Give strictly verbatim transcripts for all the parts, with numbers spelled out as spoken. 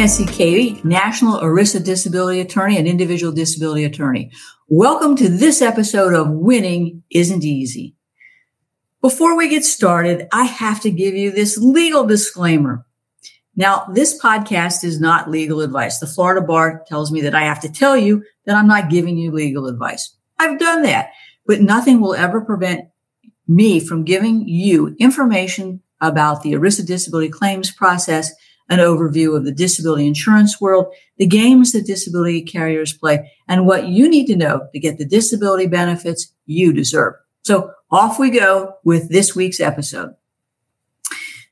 Nancy Cavey, National ERISA Disability Attorney and Individual Disability Attorney. Welcome to this episode of Winning Isn't Easy. Before we get started, I have to give you this legal disclaimer. Now, this podcast is not legal advice. The Florida Bar tells me that I have to tell you that I'm not giving you legal advice. I've done that, but nothing will ever prevent me from giving you information about the ERISA disability claims process, an overview of the disability insurance world, the games that disability carriers play, and what you need to know to get the disability benefits you deserve. So off we go with this week's episode.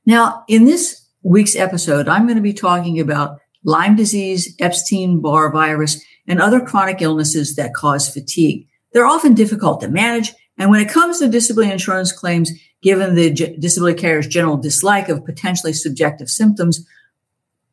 Now, in this week's episode, I'm going to be talking about Lyme disease, Epstein-Barr virus, and other chronic illnesses that cause fatigue. They're often difficult to manage, and when it comes to disability insurance claims, given the disability carrier's general dislike of potentially subjective symptoms,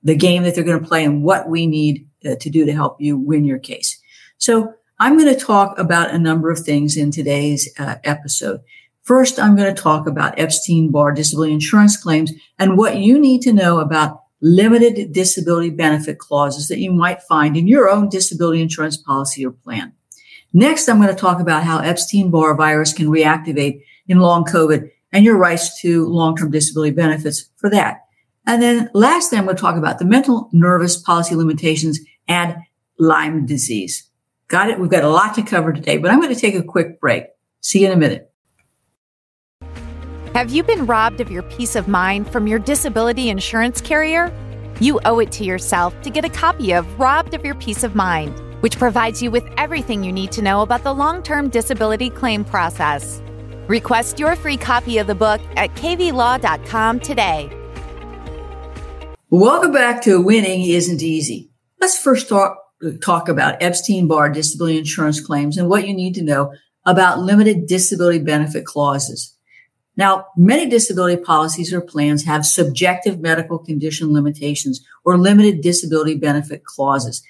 the game that they're going to play and what we need uh, to do to help you win your case. So I'm going to talk about a number of things in today's uh, episode. First, I'm going to talk about Epstein-Barr disability insurance claims and what you need to know about limited disability benefit clauses that you might find in your own disability insurance policy or plan. Next, I'm going to talk about how Epstein-Barr virus can reactivate in long COVID and your rights to long-term disability benefits for that. And then lastly, I'm going to talk about the mental nervous policy limitations and Lyme disease. Got it? We've got a lot to cover today, but I'm going to take a quick break. See you in a minute. Have you been robbed of your peace of mind from your disability insurance carrier? You owe it to yourself to get a copy of Robbed of Your Peace of Mind, which provides you with everything you need to know about the long-term disability claim process. Request your free copy of the book at k v law dot com today. Welcome back to Winning Isn't Easy. Let's first talk, talk about Epstein-Barr disability insurance claims and what you need to know about limited disability benefit clauses. Now, many disability policies or plans have subjective medical condition limitations or limited disability benefit clauses.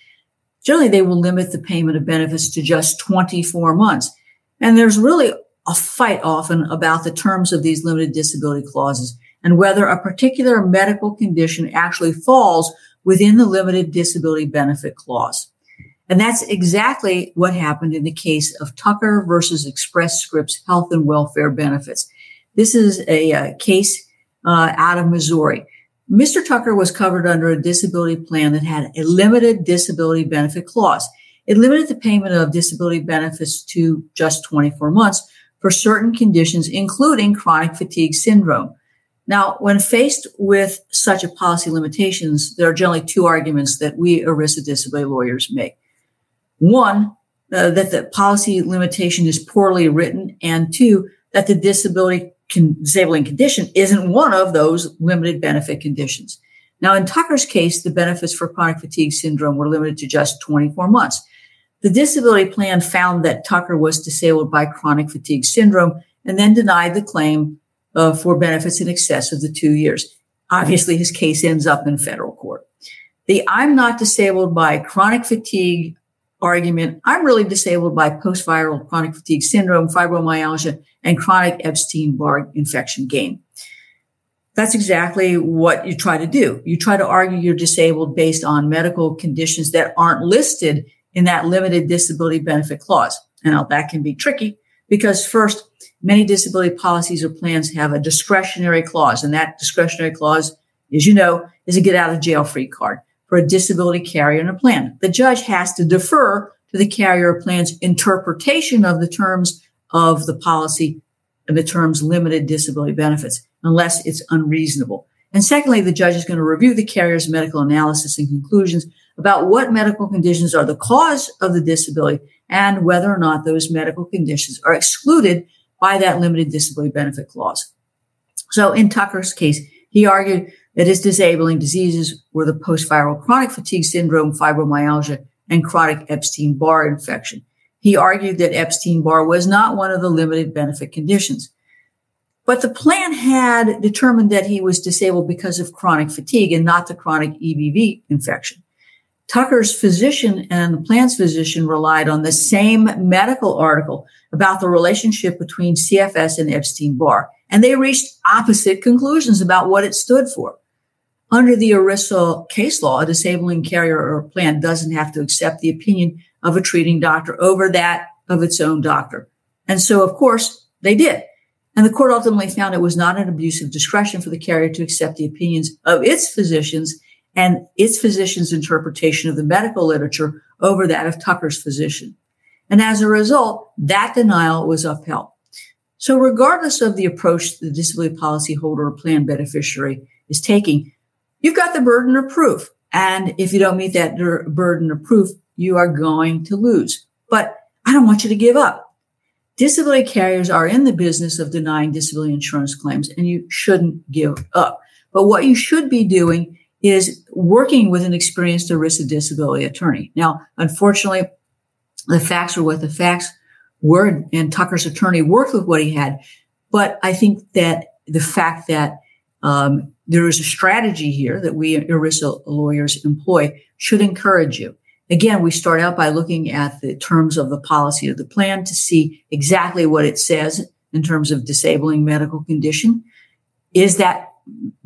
Generally, they will limit the payment of benefits to just twenty-four months. And there's really a fight often about the terms of these limited disability clauses and whether a particular medical condition actually falls within the limited disability benefit clause. And that's exactly what happened in the case of Tucker versus Express Scripts Health and Welfare Benefits. This is a, a case uh, out of Missouri. Mister Tucker was covered under a disability plan that had a limited disability benefit clause. It limited the payment of disability benefits to just twenty-four months, for certain conditions, including chronic fatigue syndrome. Now, when faced with such a policy limitations, there are generally two arguments that we ERISA disability lawyers make. One, uh, that the policy limitation is poorly written, and two, that the disability con- disabling condition isn't one of those limited benefit conditions. Now, in Tucker's case, the benefits for chronic fatigue syndrome were limited to just twenty-four months. The disability plan found that Tucker was disabled by chronic fatigue syndrome and then denied the claim uh, for benefits in excess of the two years. Obviously, his case ends up in federal court. The I'm not disabled by chronic fatigue argument, I'm really disabled by post-viral chronic fatigue syndrome, fibromyalgia, and chronic Epstein-Barr infection game. That's exactly what you try to do. You try to argue you're disabled based on medical conditions that aren't listed in that limited disability benefit clause. Now, that can be tricky because first, many disability policies or plans have a discretionary clause, and that discretionary clause, as you know, is a get out of jail free card for a disability carrier in a plan. The judge has to defer to the carrier plan's interpretation of the terms of the policy and the terms limited disability benefits, unless it's unreasonable. And secondly, the judge is going to review the carrier's medical analysis and conclusions about what medical conditions are the cause of the disability and whether or not those medical conditions are excluded by that limited disability benefit clause. So in Tucker's case, he argued that his disabling diseases were the post-viral chronic fatigue syndrome, fibromyalgia, and chronic Epstein-Barr infection. He argued that Epstein-Barr was not one of the limited benefit conditions. But the plan had determined that he was disabled because of chronic fatigue and not the chronic E B V infection. Tucker's physician and the plan's physician relied on the same medical article about the relationship between C F S and Epstein-Barr, and they reached opposite conclusions about what it stood for. Under the ERISA case law, a disabling carrier or plan doesn't have to accept the opinion of a treating doctor over that of its own doctor. And so, of course, they did. And the court ultimately found it was not an abuse of discretion for the carrier to accept the opinions of its physicians and its physician's interpretation of the medical literature over that of Tucker's physician. And as a result, that denial was upheld. So regardless of the approach the disability policyholder or plan beneficiary is taking, you've got the burden of proof. And if you don't meet that dur- burden of proof, you are going to lose. But I don't want you to give up. Disability carriers are in the business of denying disability insurance claims, and you shouldn't give up. But what you should be doing is working with an experienced ERISA disability attorney. Now, unfortunately, the facts are what the facts were, and Tucker's attorney worked with what he had. But I think that the fact that um, there is a strategy here that we ERISA lawyers employ should encourage you. Again, we start out by looking at the terms of the policy of the plan to see exactly what it says in terms of disabling medical condition. Is that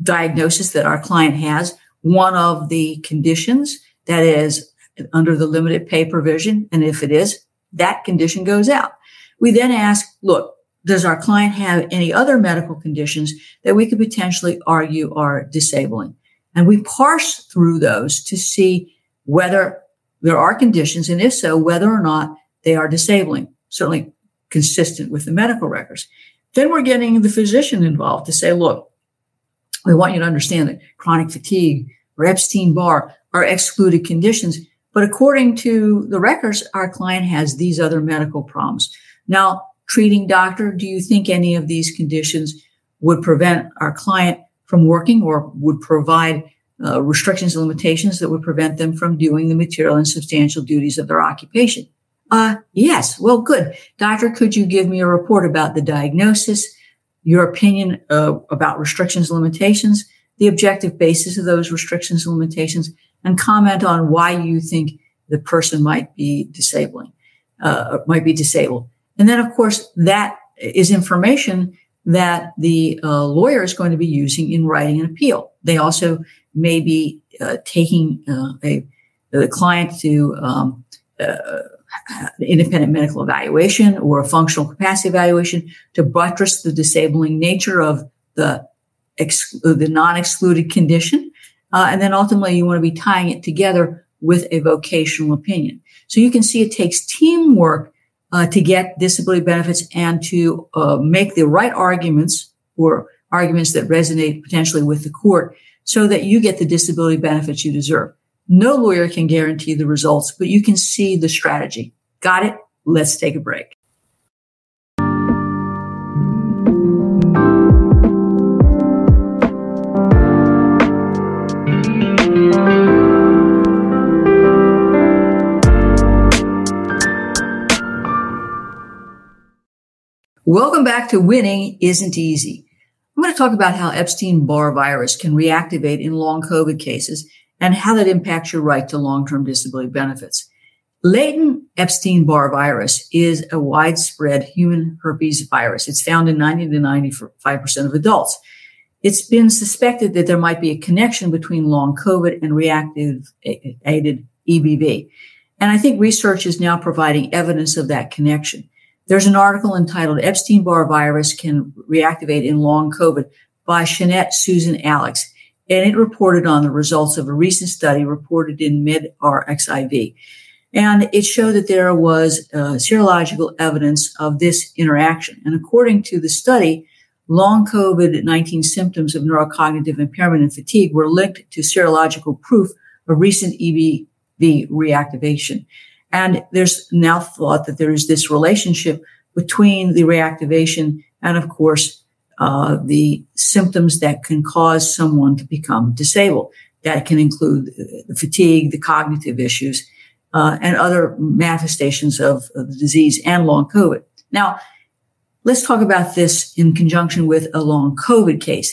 diagnosis that our client has one of the conditions that is under the limited pay provision? And if it is, that condition goes out. We then ask, look, does our client have any other medical conditions that we could potentially argue are disabling? And we parse through those to see whether there are conditions, and if so, whether or not they are disabling, certainly consistent with the medical records. Then we're getting the physician involved to say, look, we want you to understand that chronic fatigue or Epstein-Barr are excluded conditions, but according to the records, our client has these other medical problems. Now, treating doctor, do you think any of these conditions would prevent our client from working or would provide Uh, restrictions and limitations that would prevent them from doing the material and substantial duties of their occupation? Uh, yes. Well, good. Doctor, could you give me a report about the diagnosis, your opinion uh, about restrictions and limitations, the objective basis of those restrictions and limitations, and comment on why you think the person might be disabling, uh, might be disabled. And then, of course, that is information that the uh, lawyer is going to be using in writing an appeal. They also maybe uh, taking uh, a the client to um, uh, independent medical evaluation or a functional capacity evaluation to buttress the disabling nature of the ex- the non-excluded condition, uh, and then ultimately you want to be tying it together with a vocational opinion. So you can see it takes teamwork uh, to get disability benefits and to uh, make the right arguments or arguments that resonate potentially with the court, so that you get the disability benefits you deserve. No lawyer can guarantee the results, but you can see the strategy. Got it? Let's take a break. Welcome back to Winning Isn't Easy. I'm going to talk about how Epstein-Barr virus can reactivate in long COVID cases and how that impacts your right to long-term disability benefits. Latent Epstein-Barr virus is a widespread human herpes virus. It's found in ninety to ninety-five percent of adults. It's been suspected that there might be a connection between long COVID and reactivated E B V. And I think research is now providing evidence of that connection. There's an article entitled Epstein-Barr virus can reactivate in long COVID by Shanette Susan Alex, and it reported on the results of a recent study reported in MedRxiv. And it showed that there was uh, serological evidence of this interaction. And according to the study, long COVID nineteen symptoms of neurocognitive impairment and fatigue were linked to serological proof of recent E B V reactivation. And there's now thought that there is this relationship between the reactivation and, of course, uh, the symptoms that can cause someone to become disabled. That can include the fatigue, the cognitive issues, uh, and other manifestations of, of the disease and long COVID. Now, let's talk about this in conjunction with a long COVID case.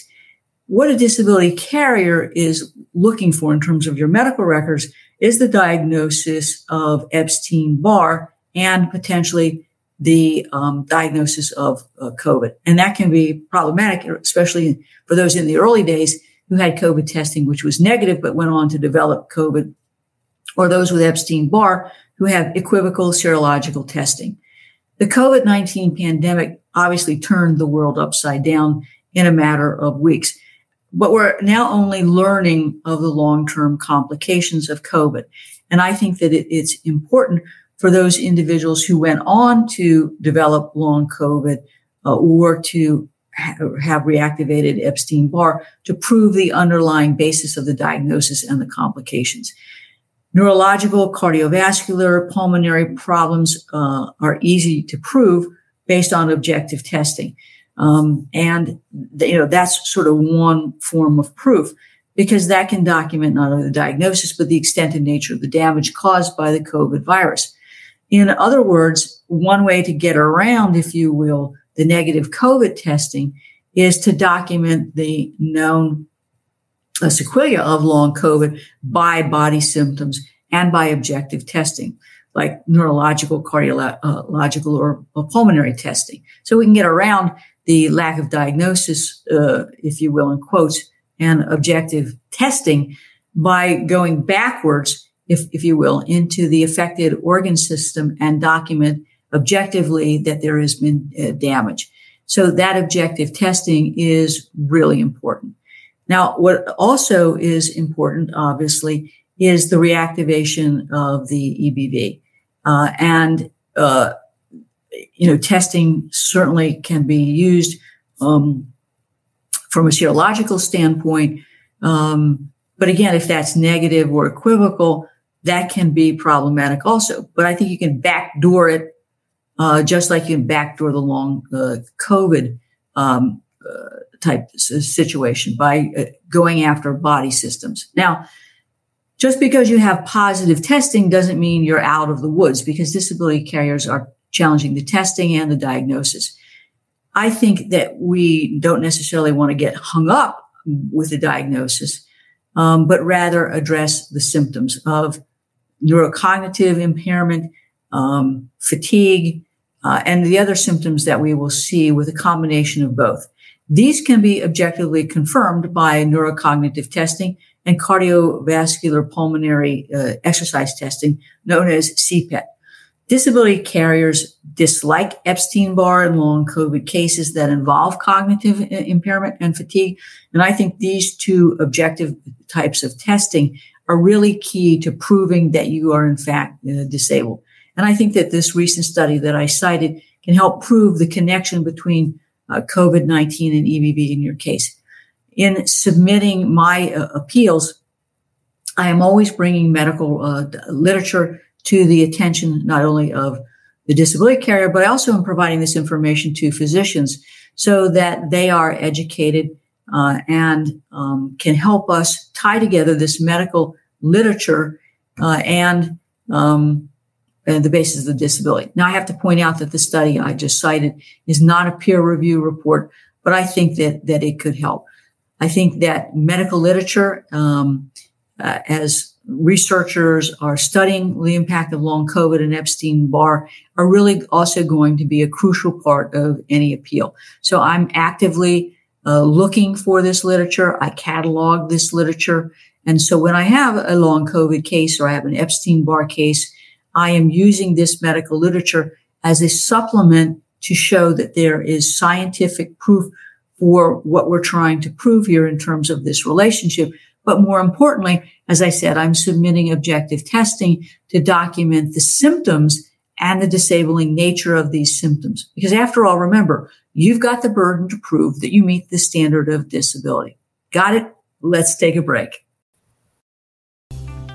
What a disability carrier is looking for in terms of your medical records is the diagnosis of Epstein-Barr and potentially the um, diagnosis of uh, COVID. And that can be problematic, especially for those in the early days who had COVID testing, which was negative, but went on to develop COVID, or those with Epstein-Barr who have equivocal serological testing. The COVID nineteen pandemic obviously turned the world upside down in a matter of weeks. But we're now only learning of the long-term complications of COVID. And I think that it, it's important for those individuals who went on to develop long COVID uh, or to ha- have reactivated Epstein-Barr to prove the underlying basis of the diagnosis and the complications. Neurological, cardiovascular, pulmonary problems uh, are easy to prove based on objective testing. Um, and, th- you know, that's sort of one form of proof, because that can document not only the diagnosis, but the extent and nature of the damage caused by the COVID virus. In other words, one way to get around, if you will, the negative COVID testing is to document the known uh, sequelae of long COVID by body symptoms and by objective testing, like neurological, cardiological, or, or pulmonary testing. So we can get around the lack of diagnosis, uh, if you will, in quotes, and objective testing by going backwards, if, if you will, into the affected organ system and document objectively that there has been uh, damage. So that objective testing is really important. Now, what also is important, obviously, is the reactivation of the E B V. Uh, and, uh, you know, testing certainly can be used, um, from a serological standpoint. Um, but again, if that's negative or equivocal, that can be problematic also. But I think you can backdoor it, uh, just like you can backdoor the long uh, COVID um, uh, type situation by uh, going after body systems. Now, just because you have positive testing doesn't mean you're out of the woods, because disability carriers are challenging the testing and the diagnosis. I think that we don't necessarily want to get hung up with the diagnosis, um, but rather address the symptoms of neurocognitive impairment, um, fatigue, uh, and the other symptoms that we will see with a combination of both. These can be objectively confirmed by neurocognitive testing and cardiovascular pulmonary uh, exercise testing, known as C P E T. Disability carriers dislike Epstein-Barr and long COVID cases that involve cognitive impairment and fatigue. And I think these two objective types of testing are really key to proving that you are, in fact, uh, disabled. And I think that this recent study that I cited can help prove the connection between uh, COVID nineteen and E B V in your case. In submitting my uh, appeals, I am always bringing medical uh, literature to the attention not only of the disability carrier, but I also am providing this information to physicians so that they are educated uh, and um, can help us tie together this medical literature uh, and, um, and the basis of the disability. Now, I have to point out that the study I just cited is not a peer review report, but I think that that it could help. I think that medical literature, um, uh, as researchers are studying the impact of long COVID and Epstein-Barr, are really also going to be a crucial part of any appeal. So I'm actively uh, looking for this literature. I catalog this literature. And so when I have a long COVID case or I have an Epstein-Barr case, I am using this medical literature as a supplement to show that there is scientific proof for what we're trying to prove here in terms of this relationship. But more importantly, as I said, I'm submitting objective testing to document the symptoms and the disabling nature of these symptoms. Because after all, remember, you've got the burden to prove that you meet the standard of disability. Got it? Let's take a break.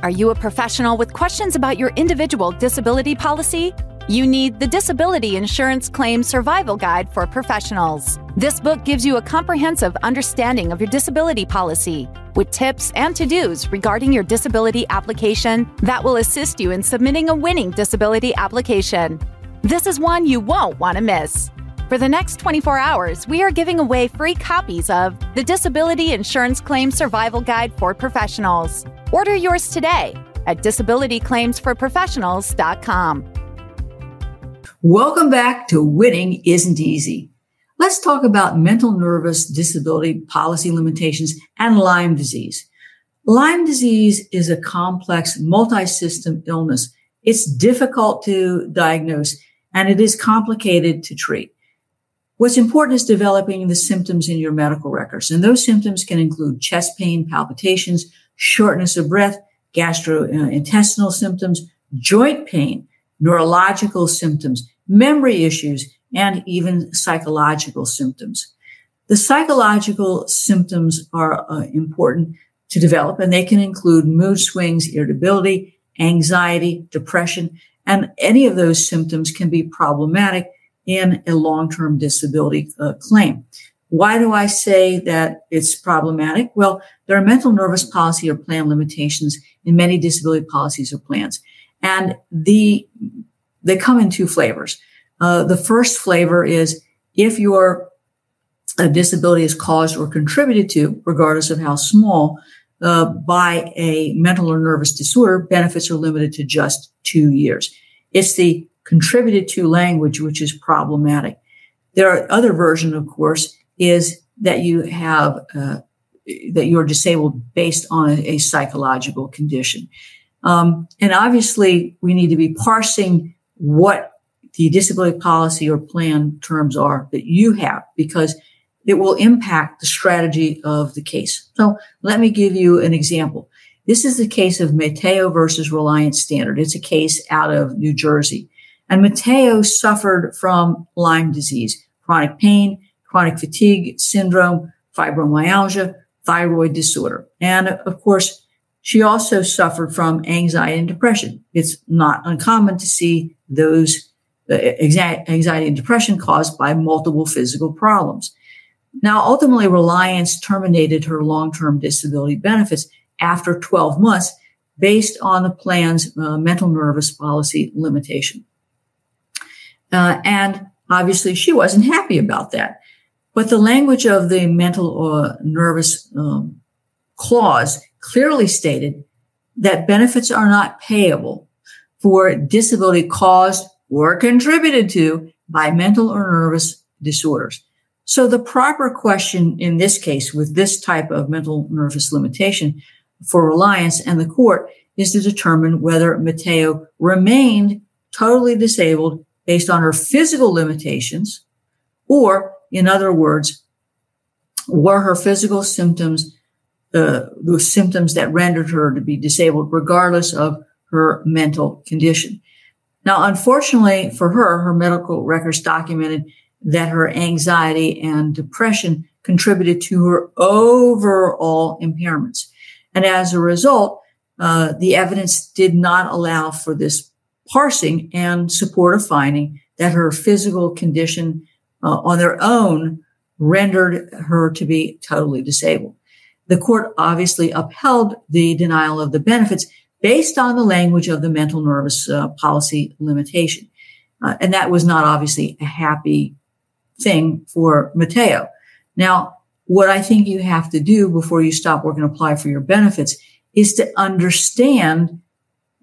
Are you a professional with questions about your individual disability policy? You need the Disability Insurance Claim Survival Guide for Professionals. This book gives you a comprehensive understanding of your disability policy with tips and to-dos regarding your disability application that will assist you in submitting a winning disability application. This is one you won't want to miss. For the next twenty-four hours, we are giving away free copies of the Disability Insurance Claim Survival Guide for Professionals. Order yours today at disability claims for professionals dot com. Welcome back to Winning Isn't Easy. Let's talk about mental nervous disability policy limitations and Lyme disease. Lyme disease is a complex multi-system illness. It's difficult to diagnose and it is complicated to treat. What's important is developing the symptoms in your medical records. And those symptoms can include chest pain, palpitations, shortness of breath, gastrointestinal symptoms, joint pain, neurological symptoms, memory issues, and even psychological symptoms. The psychological symptoms are uh, important to develop, and they can include mood swings, irritability, anxiety, depression, and any of those symptoms can be problematic in a long-term disability uh, claim. Why do I say that it's problematic? Well, there are mental nervous policy or plan limitations in many disability policies or plans, and the they come in two flavors. Uh, the first flavor is if your uh, disability is caused or contributed to, regardless of how small, uh, by a mental or nervous disorder, benefits are limited to just two years. It's the contributed to language, which is problematic. There are other version, of course, is that you have, uh, that you're disabled based on a, a psychological condition. Um, and obviously we need to be parsing what the disability policy or plan terms are that you have, because it will impact the strategy of the case. So let me give you an example. This is the case of Mateo versus Reliance Standard. It's a case out of New Jersey. And Mateo suffered from Lyme disease, chronic pain, chronic fatigue syndrome, fibromyalgia, thyroid disorder. And of course, she also suffered from anxiety and depression. It's not uncommon to see those anxiety and depression caused by multiple physical problems. Now, ultimately, Reliance terminated her long-term disability benefits after twelve months based on the plan's uh, mental nervous policy limitation. Uh, and obviously, she wasn't happy about that. But the language of the mental or nervous um, clause clearly stated that benefits are not payable for disability caused or contributed to by mental or nervous disorders. So the proper question in this case with this type of mental nervous limitation for Reliance and the court is to determine whether Mateo remained totally disabled based on her physical limitations, or in other words, were her physical symptoms uh, the symptoms that rendered her to be disabled regardless of her mental condition. Now, unfortunately for her, her medical records documented that her anxiety and depression contributed to her overall impairments. And as a result, uh, the evidence did not allow for this parsing and support a finding that her physical condition uh, on their own rendered her to be totally disabled. The court obviously upheld the denial of the benefits based on the language of the mental nervous uh, policy limitation. Uh, and that was not obviously a happy thing for Mateo. Now, what I think you have to do before you stop work and apply for your benefits is to understand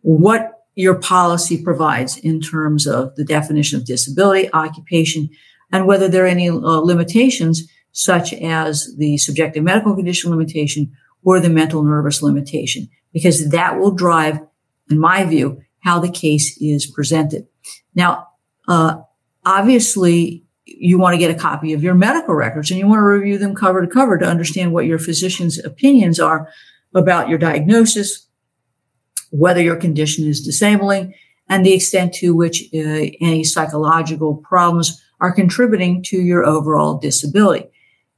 what your policy provides in terms of the definition of disability, occupation, and whether there are any uh, limitations such as the subjective medical condition limitation or the mental nervous limitation, because that will drive, in my view, how the case is presented. Now, uh, obviously, you want to get a copy of your medical records and you want to review them cover to cover to understand what your physician's opinions are about your diagnosis, whether your condition is disabling, and the extent to which uh, any psychological problems are contributing to your overall disability.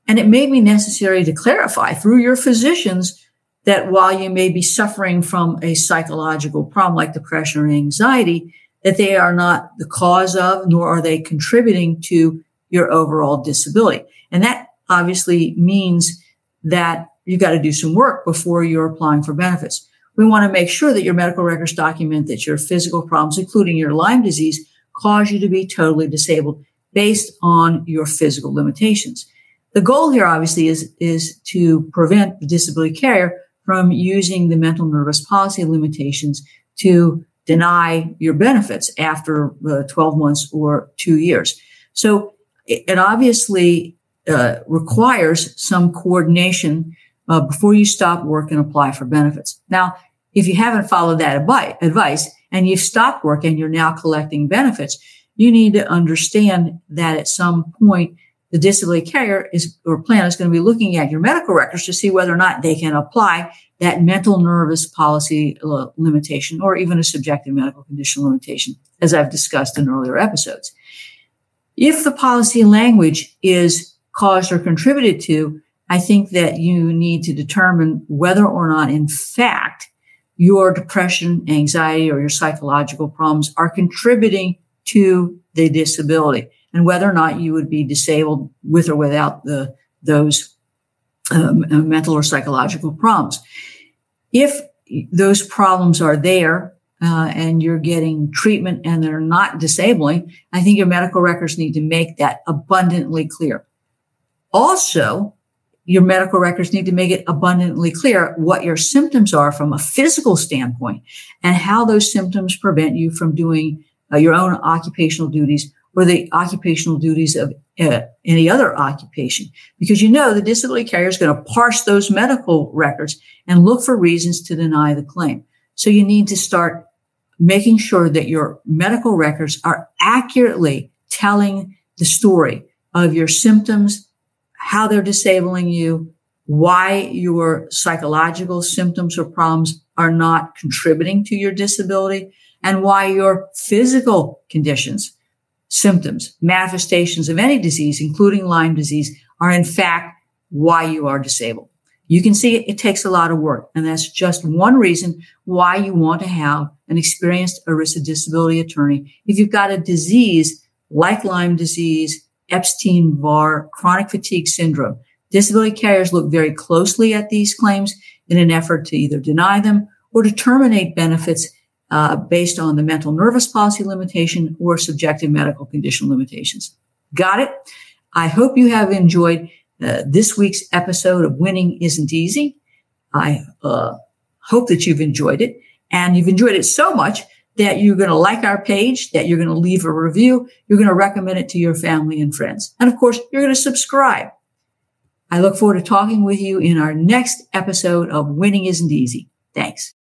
And it may be necessary to clarify through your physicians that while you may be suffering from a psychological problem like depression or anxiety, that they are not the cause of, nor are they contributing to your overall disability. And that obviously means that you've got to do some work before you're applying for benefits. We want to make sure that your medical records document that your physical problems, including your Lyme disease, cause you to be totally disabled based on your physical limitations. The goal here, obviously, is, is to prevent the disability carrier from using the mental nervous policy limitations to deny your benefits after uh, twelve months or two years. So it obviously uh, requires some coordination uh, before you stop work and apply for benefits. Now, if you haven't followed that advice and you've stopped work and you're now collecting benefits, you need to understand that at some point, the disability carrier is or plan is going to be looking at your medical records to see whether or not they can apply that mental nervous policy limitation or even a subjective medical condition limitation, as I've discussed in earlier episodes. If the policy language is caused or contributed to, I think that you need to determine whether or not, in fact, your depression, anxiety, or your psychological problems are contributing to the disability, and whether or not you would be disabled with or without the those um, mental or psychological problems. If those problems are there uh, and you're getting treatment and they're not disabling, I think your medical records need to make that abundantly clear. Also, your medical records need to make it abundantly clear what your symptoms are from a physical standpoint and how those symptoms prevent you from doing uh, your own occupational duties or the occupational duties of uh, any other occupation, because you know the disability carrier is going to parse those medical records and look for reasons to deny the claim. So you need to start making sure that your medical records are accurately telling the story of your symptoms, how they're disabling you, why your psychological symptoms or problems are not contributing to your disability, and why your physical conditions, symptoms, manifestations of any disease, including Lyme disease, are in fact why you are disabled. You can see it, it takes a lot of work, and that's just one reason why you want to have an experienced ERISA disability attorney. If you've got a disease like Lyme disease, Epstein-Barr, chronic fatigue syndrome, disability carriers look very closely at these claims in an effort to either deny them or to terminate benefits Uh, based on the mental nervous policy limitation or subjective medical condition limitations. Got it? I hope you have enjoyed uh, this week's episode of Winning Isn't Easy. I uh, hope that you've enjoyed it, and you've enjoyed it so much that you're going to like our page, that you're going to leave a review, you're going to recommend it to your family and friends. And of course, you're going to subscribe. I look forward to talking with you in our next episode of Winning Isn't Easy. Thanks.